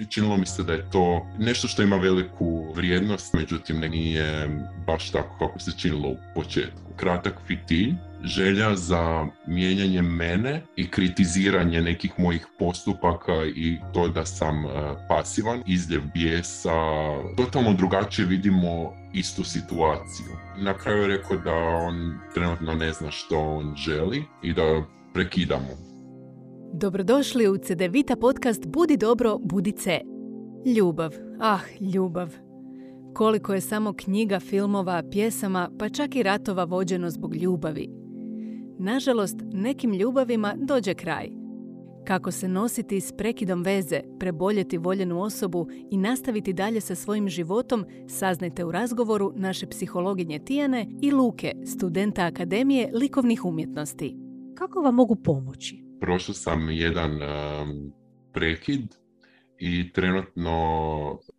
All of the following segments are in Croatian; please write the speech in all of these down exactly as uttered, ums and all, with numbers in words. i činilo mi se da je to nešto što ima veliku vrijednost, međutim nije baš tako kako se činilo u početku. Kratak fitilj, želja za mijenjanje mene i kritiziranje nekih mojih postupaka i to da sam pasivan, izljev bijesa, totalno drugačije vidimo istu situaciju. Na kraju je rekao da on trenutno ne zna što on želi i da prekidamo. Dobrodošli u C D Vita podcast Budi dobro, budi C. Ljubav, ah ljubav. Koliko je samo knjiga, filmova, pjesama, pa čak i ratova vođeno zbog ljubavi. Nažalost, nekim ljubavima dođe kraj. Kako se nositi s prekidom veze, preboljeti voljenu osobu i nastaviti dalje sa svojim životom, saznajte u razgovoru naše psihologinje Tijane i Luke, studenta Akademije likovnih umjetnosti. Kako vam mogu pomoći? Prošao sam jedan um, prekid i trenutno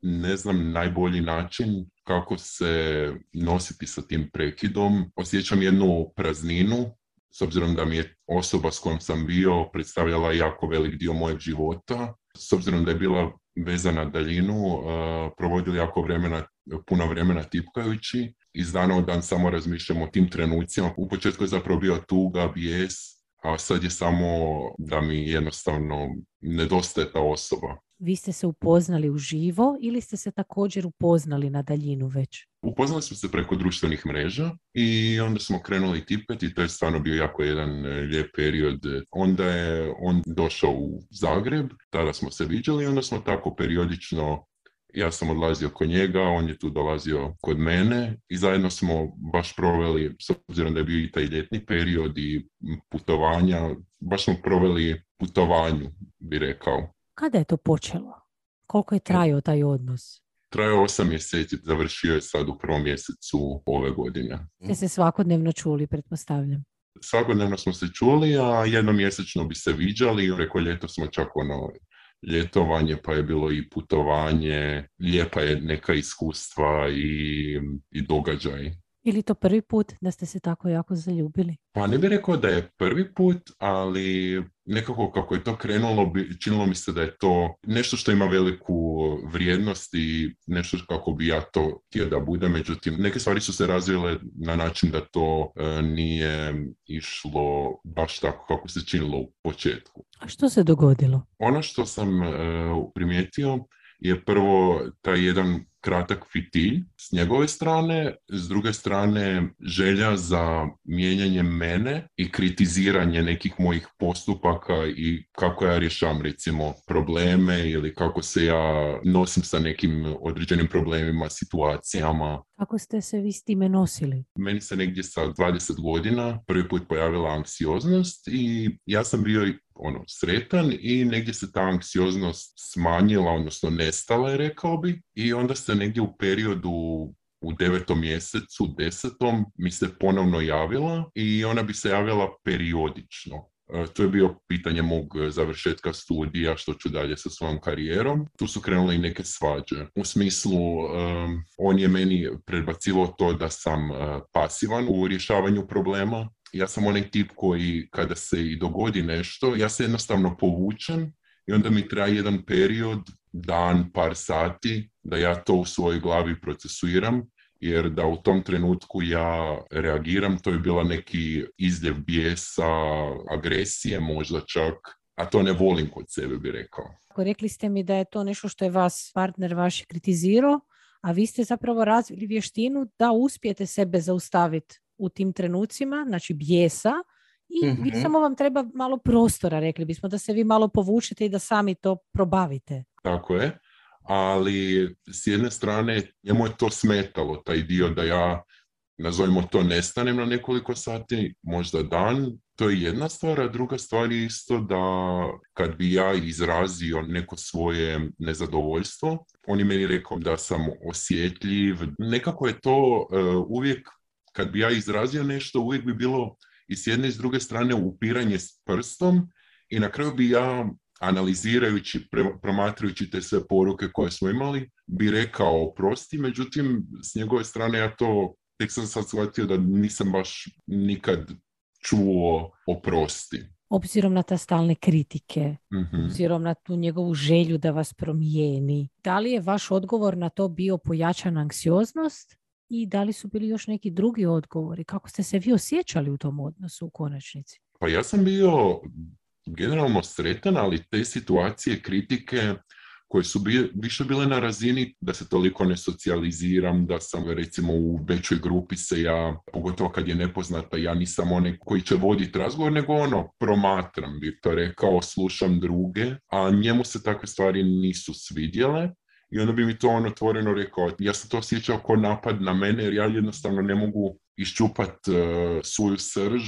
ne znam najbolji način kako se nositi sa tim prekidom. Osjećam jednu prazninu, s obzirom da mi je osoba s kojom sam bio predstavljala jako velik dio mojeg života. S obzirom da je bila veza na daljinu, uh, provodili jako vremena, puno vremena tipkajući. Iz dana u dan samo razmišljam o tim trenucima. U početku je zapravo bio tuga, bijes, a sad je samo da mi jednostavno nedostaje ta osoba. Vi ste se upoznali uživo ili ste se također upoznali na daljinu već? Upoznali smo se preko društvenih mreža i onda smo krenuli tipet i to je stvarno bio jako jedan lijep period. Onda je on došao u Zagreb, tada smo se viđali i onda smo tako periodično, ja sam odlazio kod njega, on je tu dolazio kod mene i zajedno smo baš proveli, s obzirom da je bio i taj ljetni period i putovanja, baš smo proveli putovanju, bi rekao. Kada je to počelo? Koliko je trajao taj odnos? Trajao osam mjeseci, završio je sad u prvom mjesecu ove godine. Ste se svakodnevno čuli, pretpostavljam? Svakodnevno smo se čuli, a jednomjesečno bi se viđali, rekao ljeto smo čak ono... ljetovanje, pa je bilo i putovanje, lijepa je neka iskustva i, i događaj. Ili to prvi put da ste se tako jako zaljubili? Pa ne bih rekao da je prvi put, ali nekako kako je to krenulo, činilo mi se da je to nešto što ima veliku vrijednost i nešto kako bi ja to htio da bude. Međutim, neke stvari su se razvile na način da to e, nije išlo baš tako kako se činilo u početku. A što se dogodilo? Ono što sam e, primijetio je prvo taj jedan kratak fitilj s njegove strane, s druge strane želja za mijenjanje mene i kritiziranje nekih mojih postupaka i kako ja rješavam recimo probleme ili kako se ja nosim sa nekim određenim problemima, situacijama. Kako ste se vi s time nosili? Meni se negdje sa dvadeset godina prvi put pojavila anksioznost i ja sam bio ono, sretan i negdje se ta anksioznost smanjila, odnosno nestala je, rekao bi. I onda se negdje u periodu u devetom mjesecu, desetom, mi se ponovno javila i ona bi se javila periodično. To je bio pitanje mog završetka studija, što ću dalje sa svojom karijerom. Tu su krenule i neke svađe. U smislu, um, on je meni predbacilo to da sam uh, pasivan u rješavanju problema. Ja sam onaj tip koji kada se i dogodi nešto, ja se jednostavno povučem i onda mi traje jedan period, dan, par sati, da ja to u svojoj glavi procesuiram. Jer da u tom trenutku ja reagiram, to je bila neki izljev bijesa, agresije možda čak, a to ne volim kod sebe, bi rekao. Ako rekli ste mi da je to nešto što je vas partner vaš kritizirao, a vi ste zapravo razvili vještinu da uspijete sebe zaustaviti u tim trenucima, znači bijesa, i mm-hmm. vi samo vam treba malo prostora, rekli bismo, da se vi malo povučete i da sami to probavite. Tako je. Ali s jedne strane njemu je to smetalo, taj dio da ja, nazovimo to, nestanem na nekoliko sati, možda dan. To je jedna stvar, a druga stvar je isto da kad bi ja izrazio neko svoje nezadovoljstvo, on je meni rekao da sam osjetljiv. Nekako je to uh, uvijek, kad bi ja izrazio nešto, uvijek bi bilo i s jedne i s druge strane upiranje s prstom i na kraju bi ja... analizirajući, pre, promatrajući te sve poruke koje smo imali, bi rekao oprosti, međutim, s njegove strane ja to, tek sam sad shvatio da nisam baš nikad čuo oprosti. obzirom na ta stalne kritike, mm-hmm. obzirom na tu njegovu želju da vas promijeni. Da li je vaš odgovor na to bio pojačana anksioznost i da li su bili još neki drugi odgovori? Kako ste se vi osjećali u tom odnosu u konačnici? Pa ja sam bio generalno sretan, ali te situacije, kritike koje su bi, više bile na razini da se toliko ne socijaliziram, da sam recimo u većoj grupi se ja, pogotovo kad je nepoznata, ja nisam onaj koji će voditi razgovor, nego ono, promatram, bih to rekao, slušam druge, a njemu se takve stvari nisu svidjele. I onda bi mi to on otvoreno rekao, ja sam to osjećao kao napad na mene, jer ja jednostavno ne mogu iščupati uh, svoju srž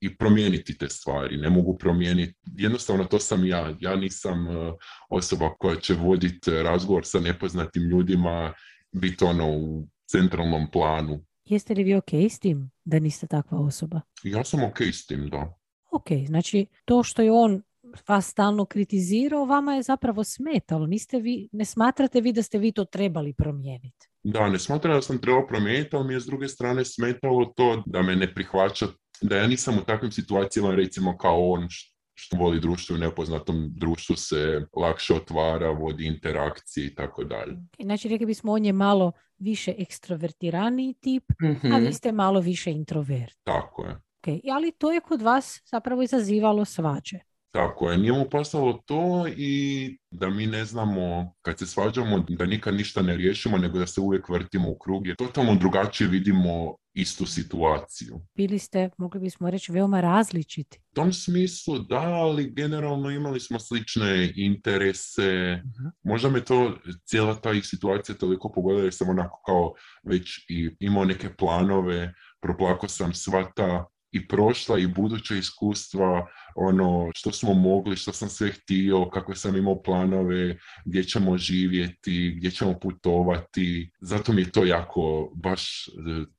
i promijeniti te stvari, ne mogu promijeniti. Jednostavno to sam ja, ja nisam uh, osoba koja će voditi razgovor sa nepoznatim ljudima, biti ono u centralnom planu. Jeste li vi ok s tim da niste takva osoba? Ja sam ok s tim, da. Ok, znači to što je on vas stalno kritizirao, vama je zapravo smetalo. Niste vi, ne smatrate vi da ste vi to trebali promijeniti? Da, ne smatram da sam trebao promijeniti, ali mi je s druge strane smetalo to da me ne prihvaća, da ja nisam u takvim situacijama, recimo kao on što voli društvo, u nepoznatom društvu se lakše otvara, vodi interakcije i tako dalje. Znači, rekli bismo, on je malo više ekstrovertiraniji tip, mm-hmm. a vi ste malo više introvert. Tako je. Okay. Ali to je kod vas zapravo izazivalo svađe. Tako je, nije mu pasalo to i da mi ne znamo, kad se svađamo, da nikad ništa ne riješimo, nego da se uvijek vrtimo u krug, jer totalno drugačije vidimo istu situaciju. Bili ste, mogli bismo reći, veoma različiti. U tom smislu da, ali generalno imali smo slične interese. Uh-huh. Možda me to, cijela ta situacija toliko pogodila, jer sam onako kao već i imao neke planove, proplako sam sva ta i prošla i buduća iskustva, ono što smo mogli, što sam sve htio, kakve sam imao planove, gdje ćemo živjeti, gdje ćemo putovati. Zato mi je to jako baš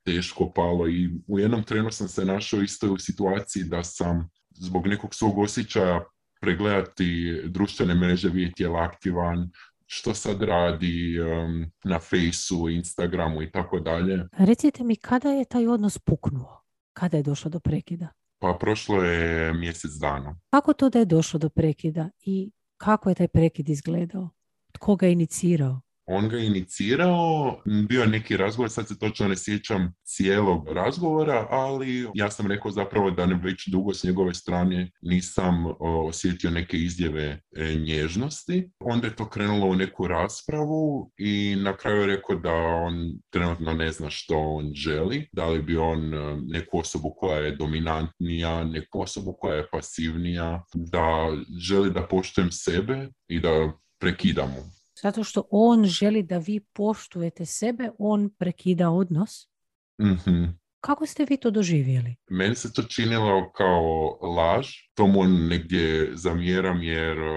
teško palo i u jednom trenu sam se našao isto u situaciji da sam zbog nekog svog osjećaja pregledati društvene mreže, vidjeti je li aktivan, što sad radi um, na Fejsu, Instagramu i tako dalje. Recite mi, kada je taj odnos puknuo? Kada je došlo do prekida? Pa prošlo je mjesec dana. Kako to da je došlo do prekida i kako je taj prekid izgledao? Tko ga je inicirao? On ga je inicirao, bio je neki razgovor, sad se točno ne sjećam cijelog razgovora, ali ja sam rekao zapravo da već dugo s njegove strane nisam osjetio neke izljeve nježnosti. Onda je to krenulo u neku raspravu i na kraju je rekao da on trenutno ne zna što on želi, da li bi on neku osobu koja je dominantnija, neku osobu koja je pasivnija, da želi da poštujem sebe i da prekidamo. Zato što on želi da vi poštujete sebe, on prekida odnos. Mm-hmm. Kako ste vi to doživjeli? Meni se to činilo kao laž. To mu negdje zamjeram jer uh,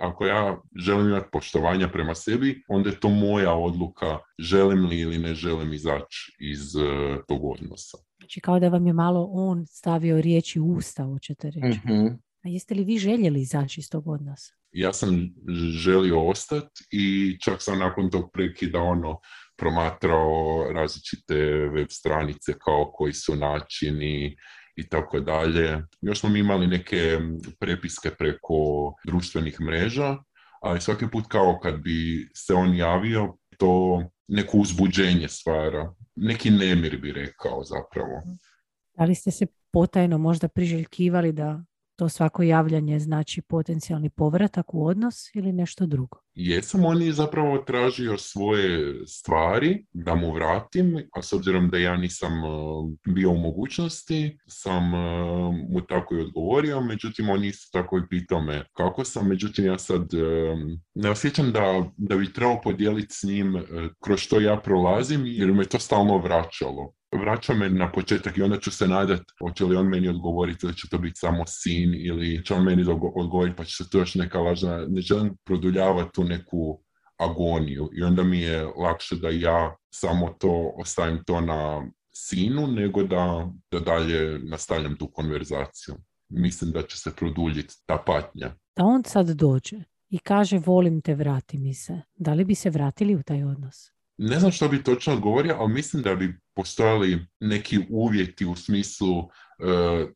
ako ja želim imati poštovanja prema sebi, onda je to moja odluka želim li ili ne želim izaći iz uh, tog odnosa. Znači kao da vam je malo on stavio riječi u usta, hoćete reći. Mm-hmm. A jeste li vi željeli izaći iz tog odnosa? Ja sam želio ostati i čak sam nakon tog prekida ono promatrao različite web stranice kao koji su načini i tako dalje. Još smo mi imali neke prepiske preko društvenih mreža, ali svaki put kao kad bi se on javio, to neko uzbuđenje stvara. Neki nemir bi rekao zapravo. Da li ste se potajno možda priželjkivali da to svako javljanje znači potencijalni povratak u odnos ili nešto drugo? Jesam, on je zapravo tražio svoje stvari da mu vratim, a s obzirom da ja nisam bio u mogućnosti, sam mu tako i odgovorio, međutim on isto tako i pitao me kako sam, međutim ja sad ne osjećam da, da bi trebao podijeliti s njim kroz što ja prolazim jer me to stalno vraćalo. Vraća me na početak i onda ću se nadati hoće li on meni odgovoriti ili će to biti samo sin ili će on meni odgovoriti pa će se to još neka lažna, ne želim produljavati tu neku agoniju i onda mi je lakše da ja samo to ostavim to na sinu nego da, da dalje nastavljam tu konverzaciju. Mislim da će se produljiti ta patnja. Da on sad dođe i kaže volim te, vrati mi se. Da li bi se vratili u taj odnos? Ne znam što bi točno odgovorio, ali mislim da bi postojali neki uvjeti u smislu e,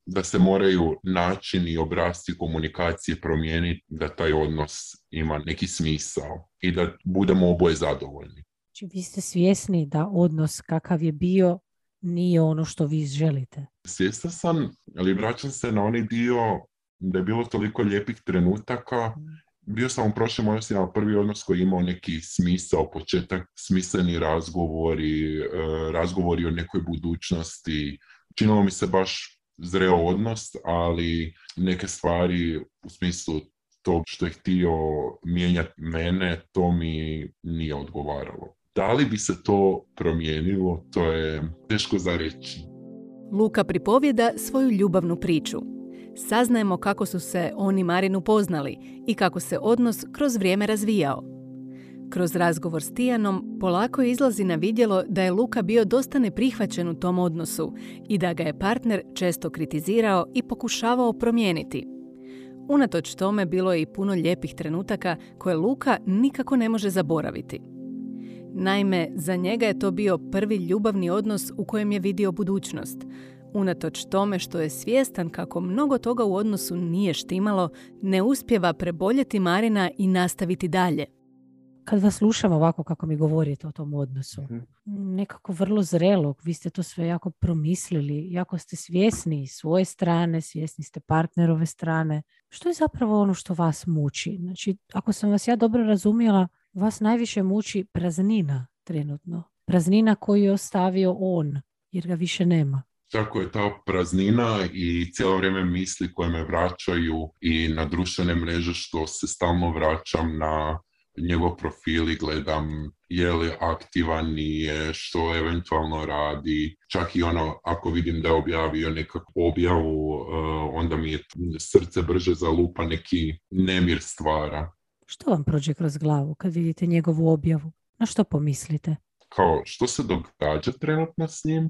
da se moraju načini i obrasci komunikacije promijeniti, da taj odnos ima neki smisao i da budemo oboje zadovoljni. Znači, vi ste svjesni da odnos kakav je bio nije ono što vi želite? Svjesna sam, ali vraćam se na onaj dio da je bilo toliko lijepih trenutaka. Bio sam u prošlom odnosu na prvi odnos koji je imao neki smisao, početak, smisleni razgovori, razgovori o nekoj budućnosti. Činilo mi se baš zreo odnos, ali neke stvari u smislu to što je htio mijenjati mene, to mi nije odgovaralo. Da li bi se to promijenilo, to je teško za reći. Luka pripovjeda svoju ljubavnu priču. Saznajemo kako su se on i Marin upoznali i kako se odnos kroz vrijeme razvijao. Kroz razgovor s Tijanom polako izlazi na vidjelo da je Luka bio dosta neprihvaćen u tom odnosu i da ga je partner često kritizirao i pokušavao promijeniti. Unatoč tome bilo je i puno lijepih trenutaka koje Luka nikako ne može zaboraviti. Naime, za njega je to bio prvi ljubavni odnos u kojem je vidio budućnost. Unatoč tome što je svjestan kako mnogo toga u odnosu nije štimalo, ne uspijeva preboljeti Marina i nastaviti dalje. Kad vas slušam ovako kako mi govorite o tom odnosu, nekako vrlo zrelog, vi ste to sve jako promislili, jako ste svjesni svoje strane, svjesni ste partnerove strane. Što je zapravo ono što vas muči? Znači, ako sam vas ja dobro razumjela, vas najviše muči praznina trenutno. Praznina koju je ostavio on, jer ga više nema. Tako je, ta praznina i cijelo vrijeme misli koje me vraćaju i na društvene mreže, što se stalno vraćam na njegov profil i gledam je li aktivan, nije, što eventualno radi. Čak i ono, ako vidim da je objavio nekakvu objavu, onda mi je srce brže zalupa, neki nemir stvara. Što vam prođe kroz glavu kad vidite njegovu objavu? Na što pomislite? Kao, što se događa trenutno s njim?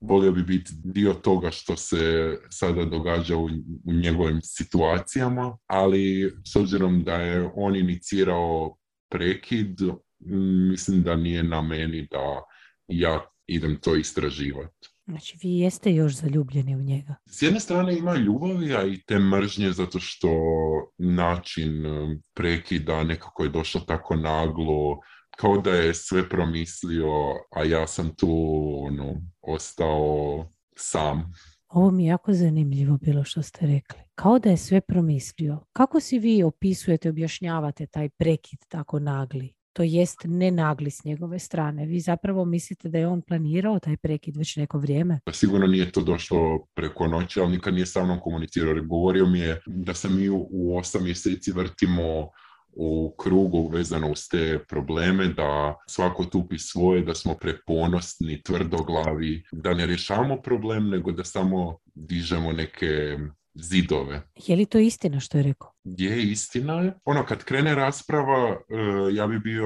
Volio bi biti dio toga što se sada događa u, u njegovim situacijama, ali s obzirom da je on inicirao prekid, mislim da nije na meni da ja idem to istraživati. Znači, vi jeste još zaljubljeni u njega? S jedne strane ima ljubavi, a i te mržnje, zato što način prekida nekako je došlo tako naglo, kao da je sve promislio, a ja sam tu ono, ostao sam. Ovo mi je jako zanimljivo bilo što ste rekli. Kao da je sve promislio. Kako si vi opisujete, objašnjavate taj prekid tako nagli? To jest ne nagli s njegove strane. Vi zapravo mislite da je on planirao taj prekid već neko vrijeme? Sigurno nije to došlo preko noći, ali nikad nije sa mnom komunicirao. Govorio mi je da se mi u osam mjeseci vrtimo u krugu vezano uz te probleme, da svako tupi svoje, da smo preponosni, tvrdoglavi, da ne rješavamo problem, nego da samo dižemo neke zidove. Je li to istina što je rekao? Je, istina je. Ono, kad krene rasprava, ja bi bio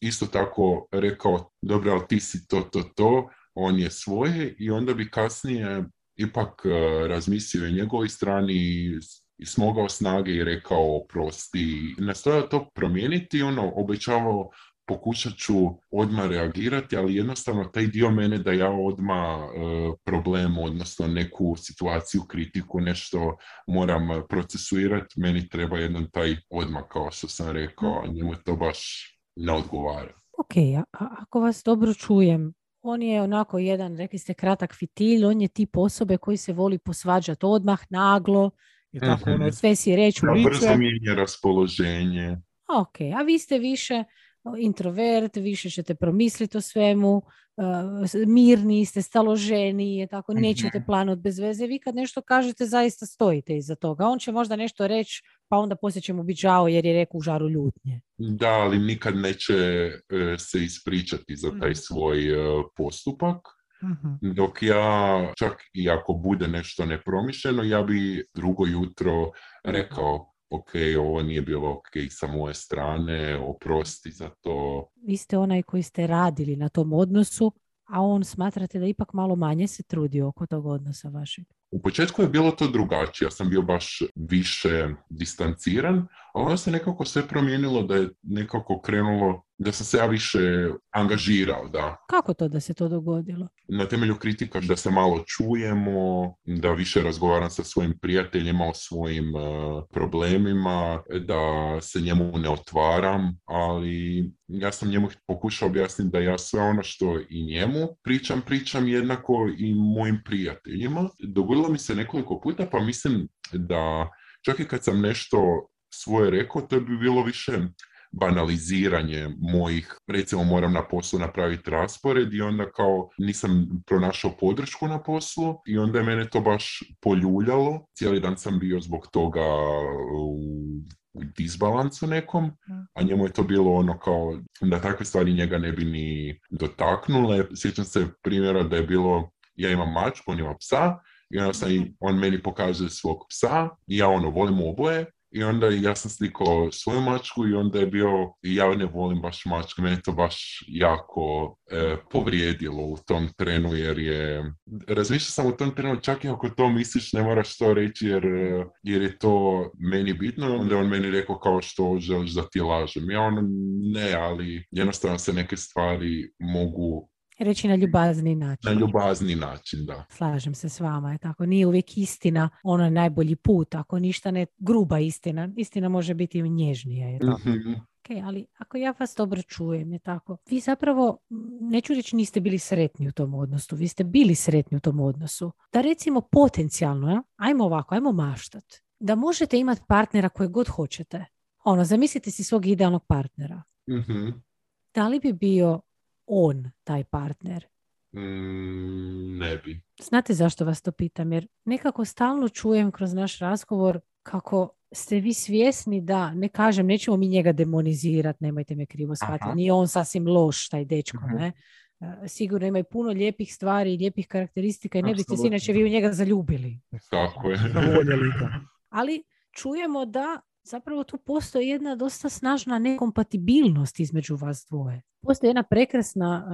isto tako rekao, dobro, ali ti si to, to, to, on je svoje, i onda bi kasnije ipak razmislio i njegovoj strani i I smogao snage i rekao oprosti. Nastojao to promijeniti, ono, obećavao pokušat ću odmah reagirati, ali jednostavno taj dio mene da ja odmah e, problem, odnosno neku situaciju, kritiku, nešto moram procesuirati, meni treba jedan taj odmah, kao što sam rekao, njemu to baš ne odgovara. Ok, a ako vas dobro čujem, on je onako jedan, rekli ste, kratak fitilj, on je tip osobe koji se voli posvađati odmah, naglo, i tako, ono, sve si reći u lice. Brzo mijenja raspoloženje. Ok, a vi ste više introvert, više ćete promisliti o svemu, uh, mirni ste, staloženi, tako, nećete planut bez veze. Vi kad nešto kažete, zaista stojite iza toga. On će možda nešto reći, pa onda poslije će mu biti žao jer je rekao u žaru ljutnje. Da, ali nikad neće uh, se ispričati za taj svoj uh, postupak. Uh-huh. Dok ja, čak i ako bude nešto nepromišljeno, ja bi drugo jutro rekao, ok, ovo nije bilo ok sa moje strane, oprosti za to. Vi ste onaj koji ste radili na tom odnosu, a on smatrate da ipak malo manje se trudio oko tog odnosa vašeg? U početku je bilo to drugačije, ja sam bio baš više distanciran, a ono se nekako sve promijenilo da je nekako krenulo da sam se ja više angažirao, da. Kako to da se to dogodilo? Na temelju kritika da se malo čujemo, da više razgovaram sa svojim prijateljima o svojim uh, problemima, da se njemu ne otvaram, ali ja sam njemu pokušao objasniti da ja sve ono što i njemu pričam, pričam jednako i mojim prijateljima. Dogodilo mi se nekoliko puta, pa mislim da čak i kad sam nešto svoje rekao, to bi bilo više banaliziranje mojih, recimo moram na poslu napraviti raspored i onda kao nisam pronašao podršku na poslu i onda je mene to baš poljuljalo. Cijeli dan sam bio zbog toga u disbalansu nekom, a njemu je to bilo ono kao da takve stvari njega ne bi ni dotaknule. Sjećam se primjera da je bilo, ja imam mačku, on ima psa i onda sam i, on meni pokaže svog psa i ja ono, volim oboje. I onda ja sam slikao svoju mačku i onda je bio, ja ne volim baš mačke, mene to baš jako e, povrijedilo u tom trenu, jer je, razmišljao sam u tom trenu, čak i ako to misliš ne moraš to reći jer, jer je to meni bitno. Onda je on meni rekao kao što želiš da ti lažem. Ja ono ne, ali jednostavno se neke stvari mogu reći na ljubazni način. Na ljubazni način, da. Slažem se s vama, je tako. Nije uvijek istina ono je najbolji put, ako ništa ne gruba istina. Istina može biti i nježnija, je tako. Mm-hmm. Okay, ali ako ja vas dobro čujem, je tako. Vi zapravo, neću reći niste bili sretni u tom odnosu, vi ste bili sretni u tom odnosu. Da recimo potencijalno, ja? ajmo ovako, ajmo maštat. Da možete imati partnera kojeg god hoćete. Ono, zamislite si svog idealnog partnera. Mm-hmm. Da li bi bio on, taj partner? Mm, ne bi. Znate zašto vas to pitam? Jer nekako stalno čujem kroz naš razgovor kako ste vi svjesni da, ne kažem, nećemo mi njega demonizirati, nemojte me krivo shvatiti, nije on sasvim loš, taj dečko, mm-hmm. ne? Sigurno ima i puno lijepih stvari i lijepih karakteristika i ne biste se inače vi u njega zaljubili. Tako je. Ali čujemo da zapravo tu postoji jedna dosta snažna nekompatibilnost između vas dvoje. Postoji jedna prekrasna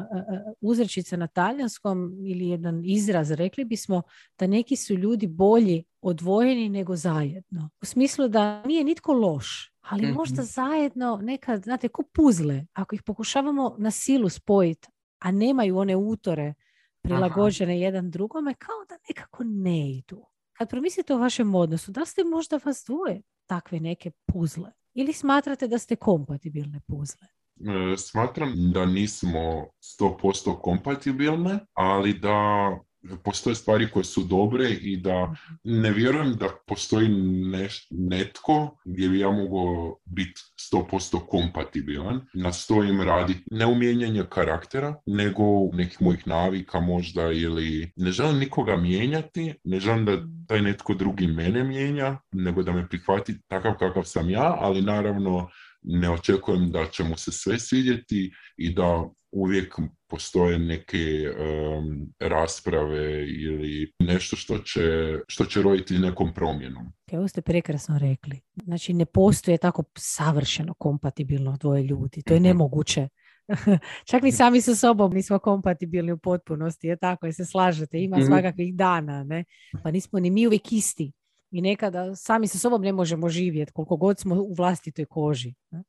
uzrečica na talijanskom ili jedan izraz, rekli bismo da neki su ljudi bolji odvojeni nego zajedno. U smislu da nije nitko loš, ali mm-hmm. možda zajedno nekad, znate, ko puzle, ako ih pokušavamo na silu spojiti, a nemaju one utore prilagođene Aha. jedan drugome, kao da nekako ne idu. Kad promislite o vašem odnosu, da ste možda vas dvoje takve neke puzle? Ili smatrate da ste kompatibilne puzle? E, smatram da nismo sto posto kompatibilne, ali da postoje stvari koje su dobre i da ne vjerujem da postoji neš, netko gdje bi ja mogao biti sto posto kompatibilan. Nastojim raditi ne umijenjanje karaktera, nego nekih mojih navika možda, ili ne želim nikoga mijenjati, ne želim da taj netko drugi mene mijenja, nego da me prihvati takav kakav sam ja, ali naravno ne očekujem da će mu se sve svidjeti i da uvijek postoje neke um, rasprave ili nešto što će, što će roditi nekom promjenom. Ovo ste prekrasno rekli. Znači, ne postoje tako savršeno kompatibilno dvoje ljudi. To je nemoguće. Čak ni sami sa sobom nismo kompatibilni u potpunosti. Je tako, jer se slažete. Ima svakakvih dana, ne? Pa nismo ni mi uvijek isti. I nekada sami sa sobom ne možemo živjeti koliko god smo u vlastitoj koži. Ne?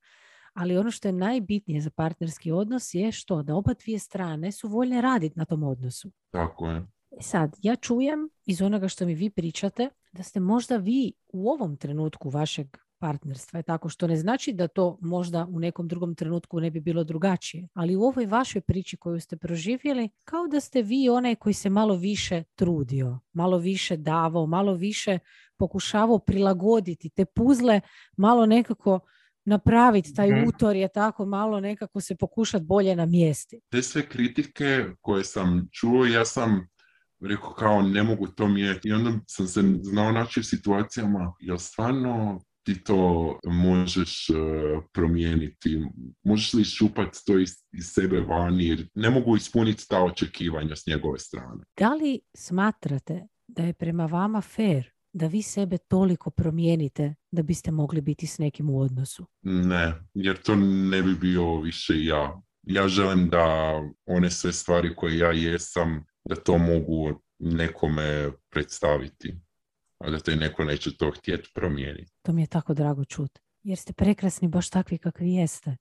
Ali ono što je najbitnije za partnerski odnos je što da oba dvije strane su voljne raditi na tom odnosu. Tako je. Sad, ja čujem iz onoga što mi vi pričate da ste možda vi u ovom trenutku vašeg partnerstva, je tako, što ne znači da to možda u nekom drugom trenutku ne bi bilo drugačije. Ali u ovoj vašoj priči koju ste proživjeli, kao da ste vi onaj koji se malo više trudio, malo više davao, malo više pokušavao prilagoditi te puzle, malo nekako napraviti taj utor, je tako, malo nekako se pokušati bolje namjestiti. Te sve kritike koje sam čuo, ja sam rekao kao ne mogu to mijenjati. I onda sam se znao naći u situacijama, jel stvarno ti to možeš uh, promijeniti? Možeš li šupati to iz, iz sebe van, jer ne mogu ispuniti ta očekivanja s njegove strane. Da li smatrate da je prema vama fair da vi sebe toliko promijenite da biste mogli biti s nekim u odnosu? Ne, jer to ne bi bio više ja. Ja želim da one sve stvari koje ja jesam, da to mogu nekome predstaviti, a da te neko neće to htjeti promijeniti. To mi je tako drago čuti, jer ste prekrasni baš takvi kakvi jeste.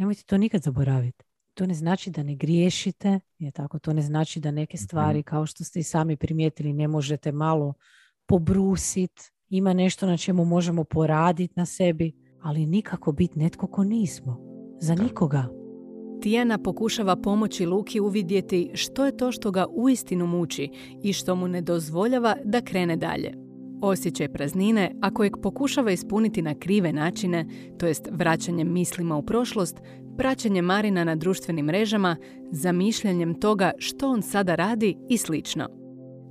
Nemojte to nikad zaboraviti. To ne znači da ne griješite, je tako? To ne znači da neke stvari, kao što ste i sami primijetili, ne možete malo pobrusit. Ima nešto na čemu možemo poraditi na sebi, ali nikako biti netko ko nismo. Za nikoga. Tijana pokušava pomoći Luki uvidjeti što je to što ga uistinu muči i što mu ne dozvoljava da krene dalje. Osjećaj praznine, a kojeg pokušava ispuniti na krive načine, to jest vraćanjem mislima u prošlost, praćenjem Marina na društvenim mrežama, zamišljanjem toga što on sada radi i slično.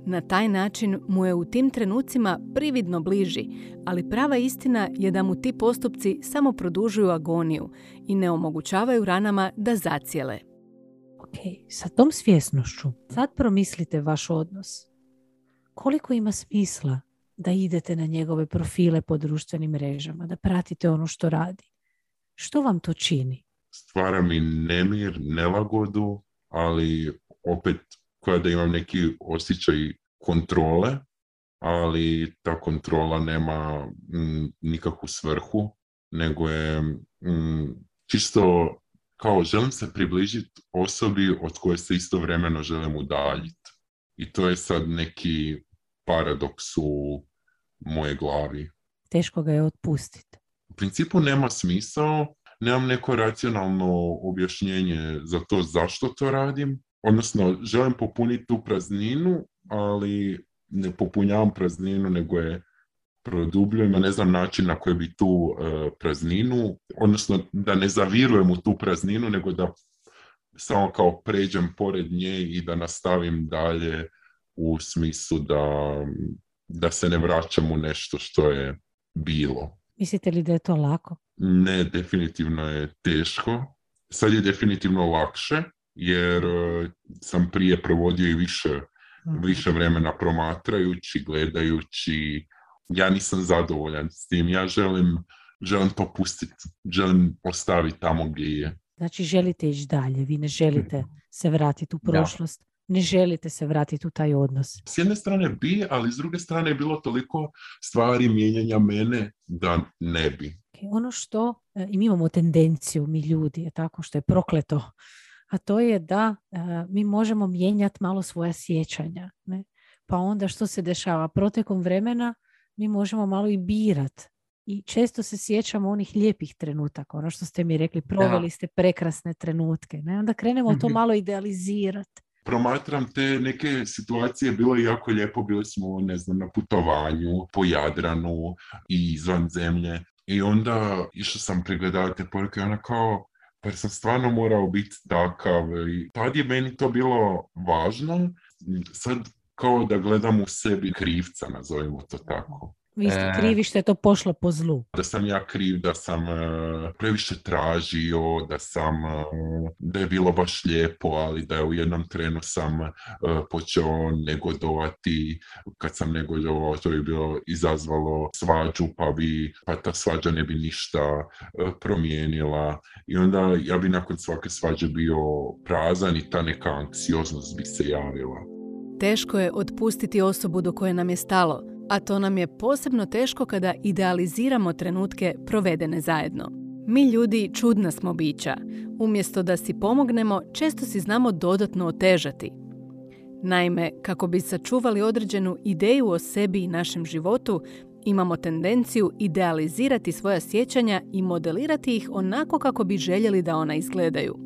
Na taj način mu je u tim trenucima prividno bliži, ali prava istina je da mu ti postupci samo produžuju agoniju i ne omogućavaju ranama da zacijele. Ok, sa tom svjesnošću sad promislite vaš odnos. Koliko ima smisla da idete na njegove profile po društvenim mrežama, da pratite ono što radi? Što vam to čini? Stvara mi nemir, nelagodu, ali opet kada imam neki osjećaj kontrole, ali ta kontrola nema m, nikakvu svrhu, nego je m, čisto kao želim se približiti osobi od koje se istovremeno želim udaljiti. I to je sad neki paradoks u moje glavi. Teško ga je otpustiti. U principu nema smisao, nemam neko racionalno objašnjenje za to zašto to radim. Odnosno, želim popuniti tu prazninu, ali ne popunjavam prazninu, nego je produbljujem, ne znam način na koji bi tu e, prazninu, odnosno da ne zavirujem u tu prazninu, nego da samo kao pređem pored nje i da nastavim dalje u smislu da, da se ne vraćam u nešto što je bilo. Mislite li da je to lako? Ne, definitivno je teško. Sad je definitivno lakše, jer sam prije provodio i više, više vremena promatrajući, gledajući. Ja nisam zadovoljan s tim. Ja želim, želim to pustiti. Želim ostaviti tamo gdje je. Znači želite ići dalje. Vi ne želite se vratiti u prošlost. Da. Ne želite se vratiti u taj odnos. S jedne strane bi, ali s druge strane je bilo toliko stvari mijenjanja mene da ne bi. Ono što, i mi imamo tendenciju, mi ljudi, je tako što je prokleto, a to je da e, mi možemo mijenjati malo svoja sjećanja. Ne? Pa onda što se dešava? Protekom vremena mi možemo malo i birat. I često se sjećamo onih lijepih trenutaka. Ono što ste mi rekli, proveli ste prekrasne trenutke. Ne? Onda krenemo to malo idealizirati. Promatram te neke situacije, bilo je jako lijepo, bili smo, ne znam, na putovanju, po Jadranu i izvan zemlje. I onda išao sam pregledala te poruke, ona kao, pa sam stvarno morao biti takav. I tad je meni to bilo važno. Sad kao da gledam u sebi krivca, nazovimo to tako. Vi ste krivi što je to pošlo po zlu. Da sam ja kriv, da sam previše tražio, da sam, da je bilo baš lijepo, ali da je u jednom trenu sam počeo negodovati. Kad sam negodovao, to je bilo izazvalo svađu, pa, bi, pa ta svađa ne bi ništa promijenila. I onda ja bi nakon svake svađe bio prazan i ta neka anksioznost bi se javila. Teško je otpustiti osobu do koje nam je stalo, a to nam je posebno teško kada idealiziramo trenutke provedene zajedno. Mi ljudi čudna smo bića. Umjesto da si pomognemo, često si znamo dodatno otežati. Naime, kako bi sačuvali određenu ideju o sebi i našem životu, imamo tendenciju idealizirati svoja sjećanja i modelirati ih onako kako bi željeli da ona izgledaju.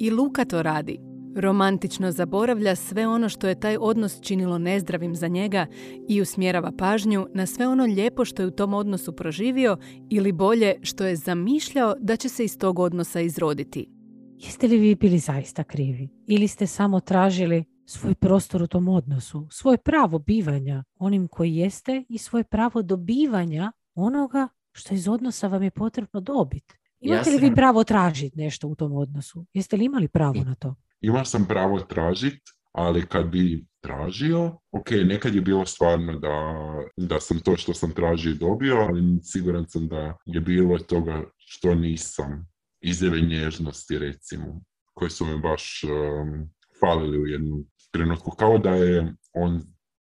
I Luka to radi. Romantično zaboravlja sve ono što je taj odnos činilo nezdravim za njega i usmjerava pažnju na sve ono lijepo što je u tom odnosu proživio ili bolje što je zamišljao da će se iz tog odnosa izroditi. Jeste li vi bili zaista krivi? Ili ste samo tražili svoj prostor u tom odnosu, svoje pravo bivanja onim koji jeste i svoje pravo dobivanja onoga što iz odnosa vam je potrebno dobiti? Imate li vi pravo tražiti nešto u tom odnosu? Jeste li imali pravo na to? Imao sam pravo tražiti, ali kad bi tražio, ok, nekad je bilo stvarno da, da sam to što sam tražio dobio, ali siguran sam da je bilo toga što nisam. Izjave nježnosti, recimo, koje su mi baš um, falili u jednom trenutku, kao da je on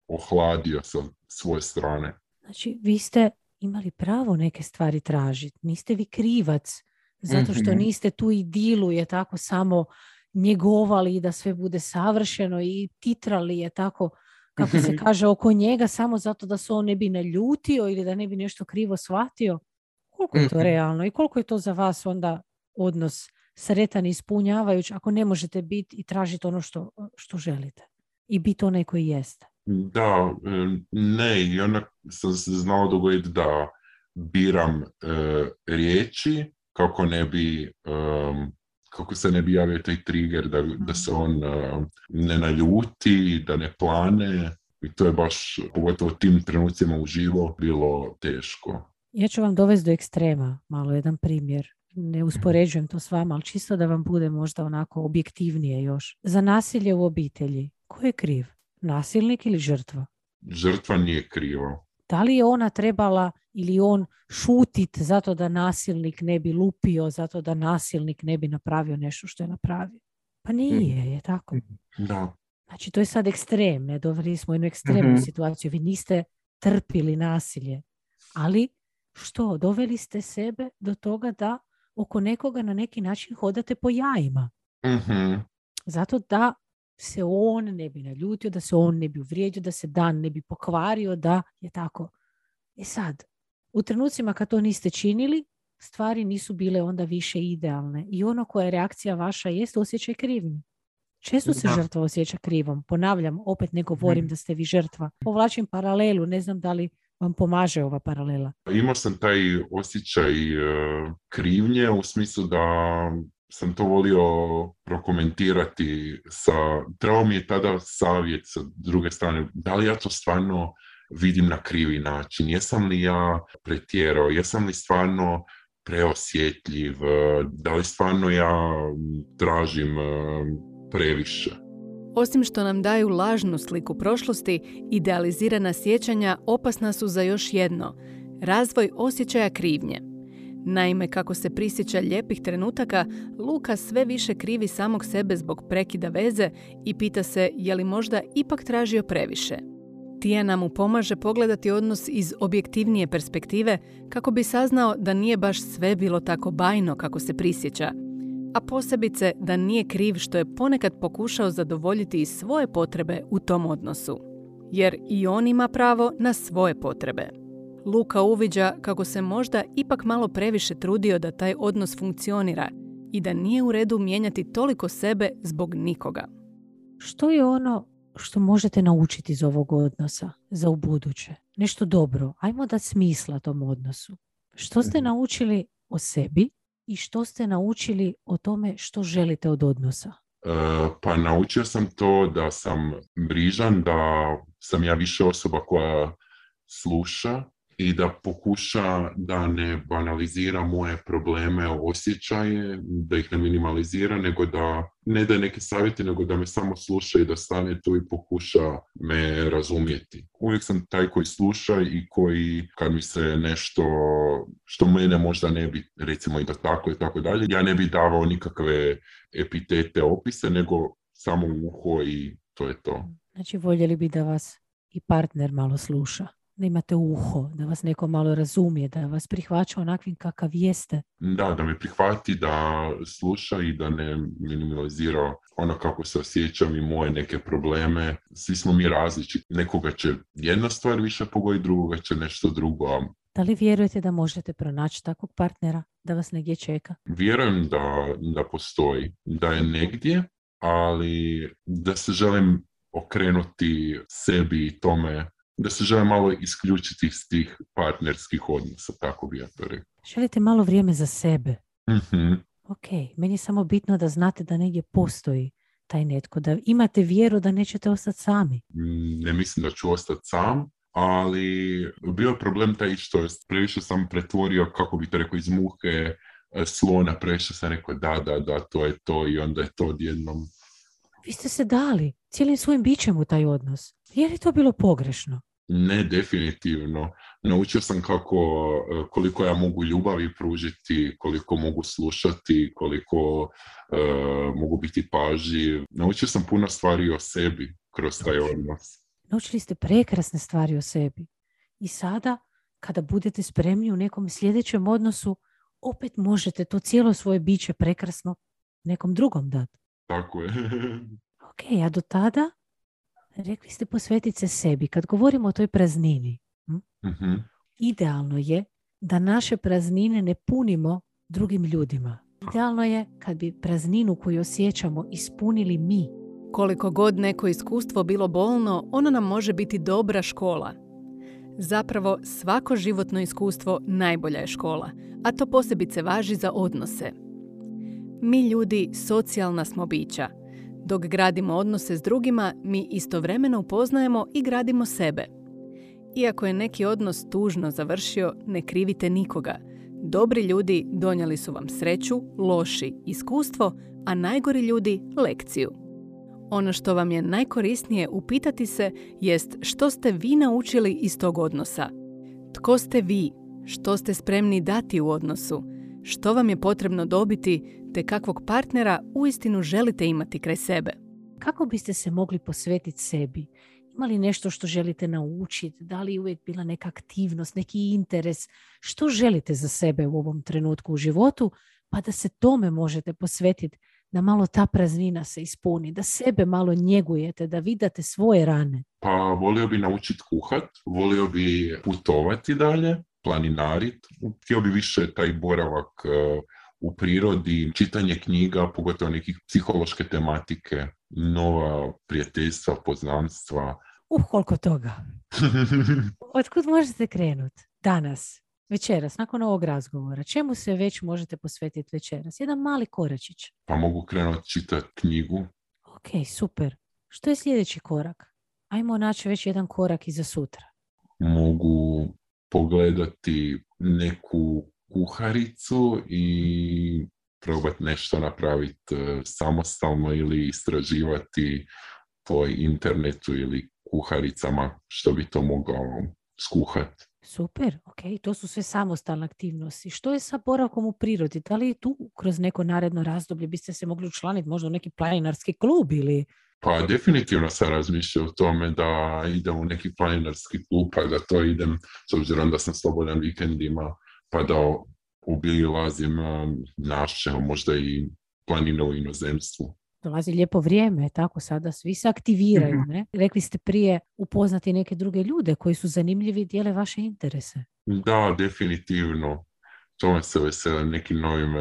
ohladio sa svoje strane. Znači, vi ste imali pravo neke stvari tražiti, niste vi krivac zato što niste tu idilu je tako samo njegovali da sve bude savršeno i titrali je tako, kako se kaže, oko njega samo zato da se on ne bi naljutio ili da ne bi nešto krivo shvatio. Koliko je to realno i koliko je to za vas onda odnos sretan i ispunjavajuć ako ne možete biti i tražiti ono što, što želite i biti onaj koji jeste? Da, ne, i onda sam se znao dogoditi da biram e, riječi kako ne bi, um, kako se ne bi javio taj trigger da, da se on uh, ne naljuti, da ne plane, i to je baš pogotovo tim trenucima uživo bilo teško. Ja ću vam dovesti do ekstrema malo jedan primjer. Ne uspoređujem to s vama, ali čisto da vam bude možda onako objektivnije još. Za nasilje u obitelji, ko je kriv? Nasilnik ili žrtva? Žrtva nije kriva. Da li je ona trebala ili on šutit zato da nasilnik ne bi lupio, zato da nasilnik ne bi napravio nešto što je napravio? Pa nije, je tako? Da. Znači, to je sad ekstrem, ne? Doveli smo jednu ekstremnu mm-hmm. situaciju. Vi niste trpili nasilje, ali što? Doveli ste sebe do toga da oko nekoga na neki način hodate po jajima. Mm-hmm. Zato da se on ne bi naljutio, da se on ne bi uvrijedio, da se dan ne bi pokvario, da je tako. I sad, u trenucima kad to niste činili, stvari nisu bile onda više idealne. I ono koja je reakcija vaša jest osjećaj krivnje. Često se da. žrtva osjeća krivom. Ponavljam, opet ne govorim mm. da ste vi žrtva. Povlačim paralelu, ne znam da li vam pomaže ova paralela. Imao sam taj osjećaj krivnje u smislu da sam to volio prokomentirati sa, trebao mi je tada savjet sa druge strane, da li ja to stvarno vidim na krivi način, jesam li ja pretjerao, jesam li stvarno preosjetljiv, da li stvarno ja tražim previše. Osim što nam daju lažnu sliku prošlosti, idealizirana sjećanja opasna su za još jedno, razvoj osjećaja krivnje. Naime, kako se prisjeća lijepih trenutaka, Luka sve više krivi samog sebe zbog prekida veze i pita se je li možda ipak tražio previše. Tijana mu pomaže pogledati odnos iz objektivnije perspektive kako bi saznao da nije baš sve bilo tako bajno kako se prisjeća, a posebice da nije kriv što je ponekad pokušao zadovoljiti i svoje potrebe u tom odnosu. Jer i on ima pravo na svoje potrebe. Luka uviđa kako se možda ipak malo previše trudio da taj odnos funkcionira i da nije u redu mijenjati toliko sebe zbog nikoga. Što je ono što možete naučiti iz ovog odnosa za ubuduće? Nešto dobro. Ajmo dati smisla tom odnosu. Što ste naučili o sebi i što ste naučili o tome što želite od odnosa? E, pa naučio sam to da sam brižan, da sam ja više osoba koja sluša i da pokuša da ne banalizira moje probleme, osjećaje, da ih ne minimalizira, nego da ne da neke savjete, nego da me samo sluša i da stane tu i pokuša me razumjeti. Uvijek sam taj koji sluša i koji, kad mi se nešto što mene možda ne bi, recimo i da tako i tako dalje, ja ne bi davao nikakve epitete, opise, nego samo uho i to je to. Znači, voljeli bi da vas i partner malo sluša, da imate uho, da vas neko malo razumije, da vas prihvaća onakvim kakav jeste. Da, da me prihvati, da sluša i da ne minimalizira ono kako se osjećam i moje neke probleme. Svi smo mi različiti. Nekoga će jedna stvar više pogoditi, drugoga će nešto drugo. Da li vjerujete da možete pronaći takvog partnera da vas negdje čeka? Vjerujem da, da postoji, da je negdje, ali da se želim okrenuti sebi i tome, da se žele malo isključiti iz tih partnerskih odnosa, tako bi ja to rekao. Želite malo vrijeme za sebe. Mm-hmm. Ok, meni je samo bitno da znate da negdje postoji taj netko, da imate vjeru da nećete ostati sami. Ne mislim da ću ostati sam, ali bio je problem taj što je previše sam pretvorio, kako bi to rekao, iz muhe slona, previše sam rekao da, da, da, to je to i onda je to odjednom. Vi ste se dali cijelim svojim bićem u taj odnos. Je li to bilo pogrešno? Ne, definitivno. Naučio sam kako, koliko ja mogu ljubavi pružiti, koliko mogu slušati, koliko uh, mogu biti pažljiv. Naučio sam puno stvari o sebi kroz taj odnos. Naučili ste prekrasne stvari o sebi. I sada, kada budete spremni u nekom sljedećem odnosu, opet možete to cijelo svoje biće prekrasno nekom drugom dati. Tako je. Ok, a do tada rekli ste posvetiti se sebi. Kad govorimo o toj praznini, hm? Uh-huh. Idealno je da naše praznine ne punimo drugim ljudima. Idealno je kad bi prazninu koju osjećamo ispunili mi. Koliko god neko iskustvo bilo bolno, ono nam može biti dobra škola. Zapravo, svako životno iskustvo najbolja je škola, a to posebice važi za odnose. Mi ljudi socijalna smo bića. Dok gradimo odnose s drugima, mi istovremeno upoznajemo i gradimo sebe. Iako je neki odnos tužno završio, ne krivite nikoga. Dobri ljudi donijeli su vam sreću, loši iskustvo, a najgori ljudi lekciju. Ono što vam je najkorisnije upitati se jest što ste vi naučili iz tog odnosa. Tko ste vi? Što ste spremni dati u odnosu? Što vam je potrebno dobiti, te kakvog partnera uistinu želite imati kraj sebe? Kako biste se mogli posvetiti sebi? Ima li nešto što želite naučiti? Da li je uvijek bila neka aktivnost, neki interes? Što želite za sebe u ovom trenutku u životu? Pa da se tome možete posvetiti, da malo ta praznina se ispuni, da sebe malo njegujete, da vidite svoje rane. Pa volio bi naučiti kuhat, volio bi putovati dalje, planinarit, htio bi više taj boravak u prirodi, čitanje knjiga, pogotovo nekih psihološke tematike, nova prijateljstva, poznanstva. Uh, koliko toga! Otkud možete krenuti danas, večeras, nakon ovog razgovora? Čemu se već možete posvetiti večeras? Jedan mali koračić. Pa mogu krenuti čitati knjigu. Ok, super. Što je sljedeći korak? Ajmo naći već jedan korak iza sutra. Mogu pogledati neku kuharicu i probati nešto napraviti samostalno ili istraživati po internetu ili kuharicama što bi to mogao skuhati. Super, ok, to su sve samostalne aktivnosti. Što je sa boravkom u prirodi? Da li tu kroz neko naredno razdoblje biste se mogli učlaniti možda u neki planinarski klub ili... Pa definitivno sam razmišljao o tome da idem u neki planinarski klub, pa da to idem, s obzirom da sam slobodan vikendima, pa da obilazim naše, možda i planine u inozemstvu. Dolazi lijepo vrijeme, tako sada svi se aktiviraju, mm-hmm. ne? Rekli ste prije upoznati neke druge ljude koji su zanimljivi i dijele vaše interese. Da, definitivno. Tome se veselim, nekim novim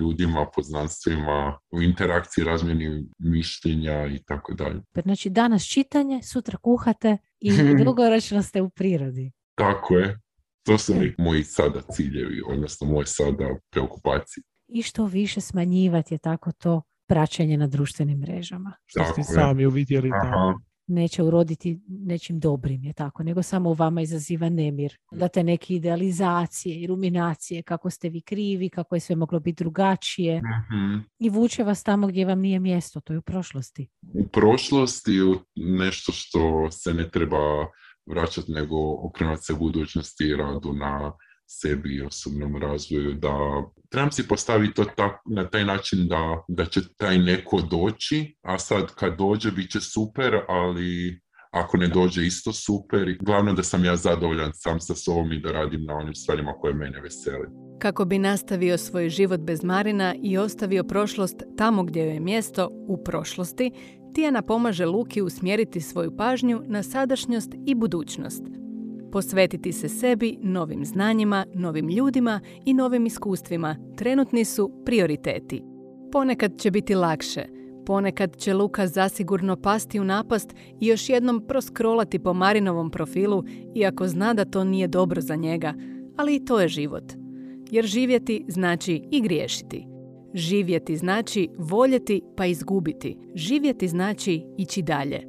ljudima, poznanstvima, u interakciji, razmjeni mišljenja i tako dalje. Znači danas čitanje, sutra kuhate i dugoročno ste u prirodi. Tako je. To su moji sada ciljevi, odnosno moje sada preokupacije. I što više smanjivati je tako to praćenje na društvenim mrežama. Što ste sami uvidjeli tamo. Neće uroditi nečim dobrim, je tako, nego samo u vama izaziva nemir. Da te neke idealizacije i ruminacije, kako ste vi krivi, kako je sve moglo biti drugačije. Mm-hmm. I vuče vas tamo gdje vam nije mjesto, to je u prošlosti. U prošlosti, nešto što se ne treba vraćati, nego okrenuti se budućnosti i radu na sebi i osobnom razvoju. Da trebam si postaviti to tak, na taj način da, da će taj neko doći, a sad kad dođe bit će super, ali ako ne dođe isto super. Glavno da sam ja zadovoljan sam sa sobom i da radim na onim stvarima koje mene vesele. Kako bi nastavio svoj život bez Marina i ostavio prošlost tamo gdje je mjesto, u prošlosti, Tijana pomaže Luki usmjeriti svoju pažnju na sadašnjost i budućnost. Posvetiti se sebi, novim znanjima, novim ljudima i novim iskustvima trenutni su prioriteti. Ponekad će biti lakše, ponekad će Luka zasigurno pasti u napast i još jednom proskrolati po Marinovom profilu, iako zna da to nije dobro za njega, ali i to je život. Jer živjeti znači i griješiti. Živjeti znači voljeti pa izgubiti. Živjeti znači ići dalje.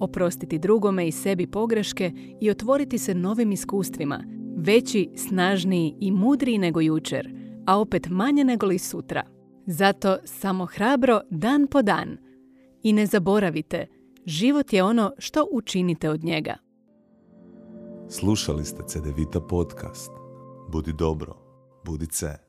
Oprostiti drugome i sebi pogreške i otvoriti se novim iskustvima. Veći, snažniji i mudriji nego jučer, a opet manje nego li sutra. Zato samo hrabro dan po dan. I ne zaboravite, život je ono što učinite od njega. Slušali ste C D Vita podcast. Budi dobro, budi ce.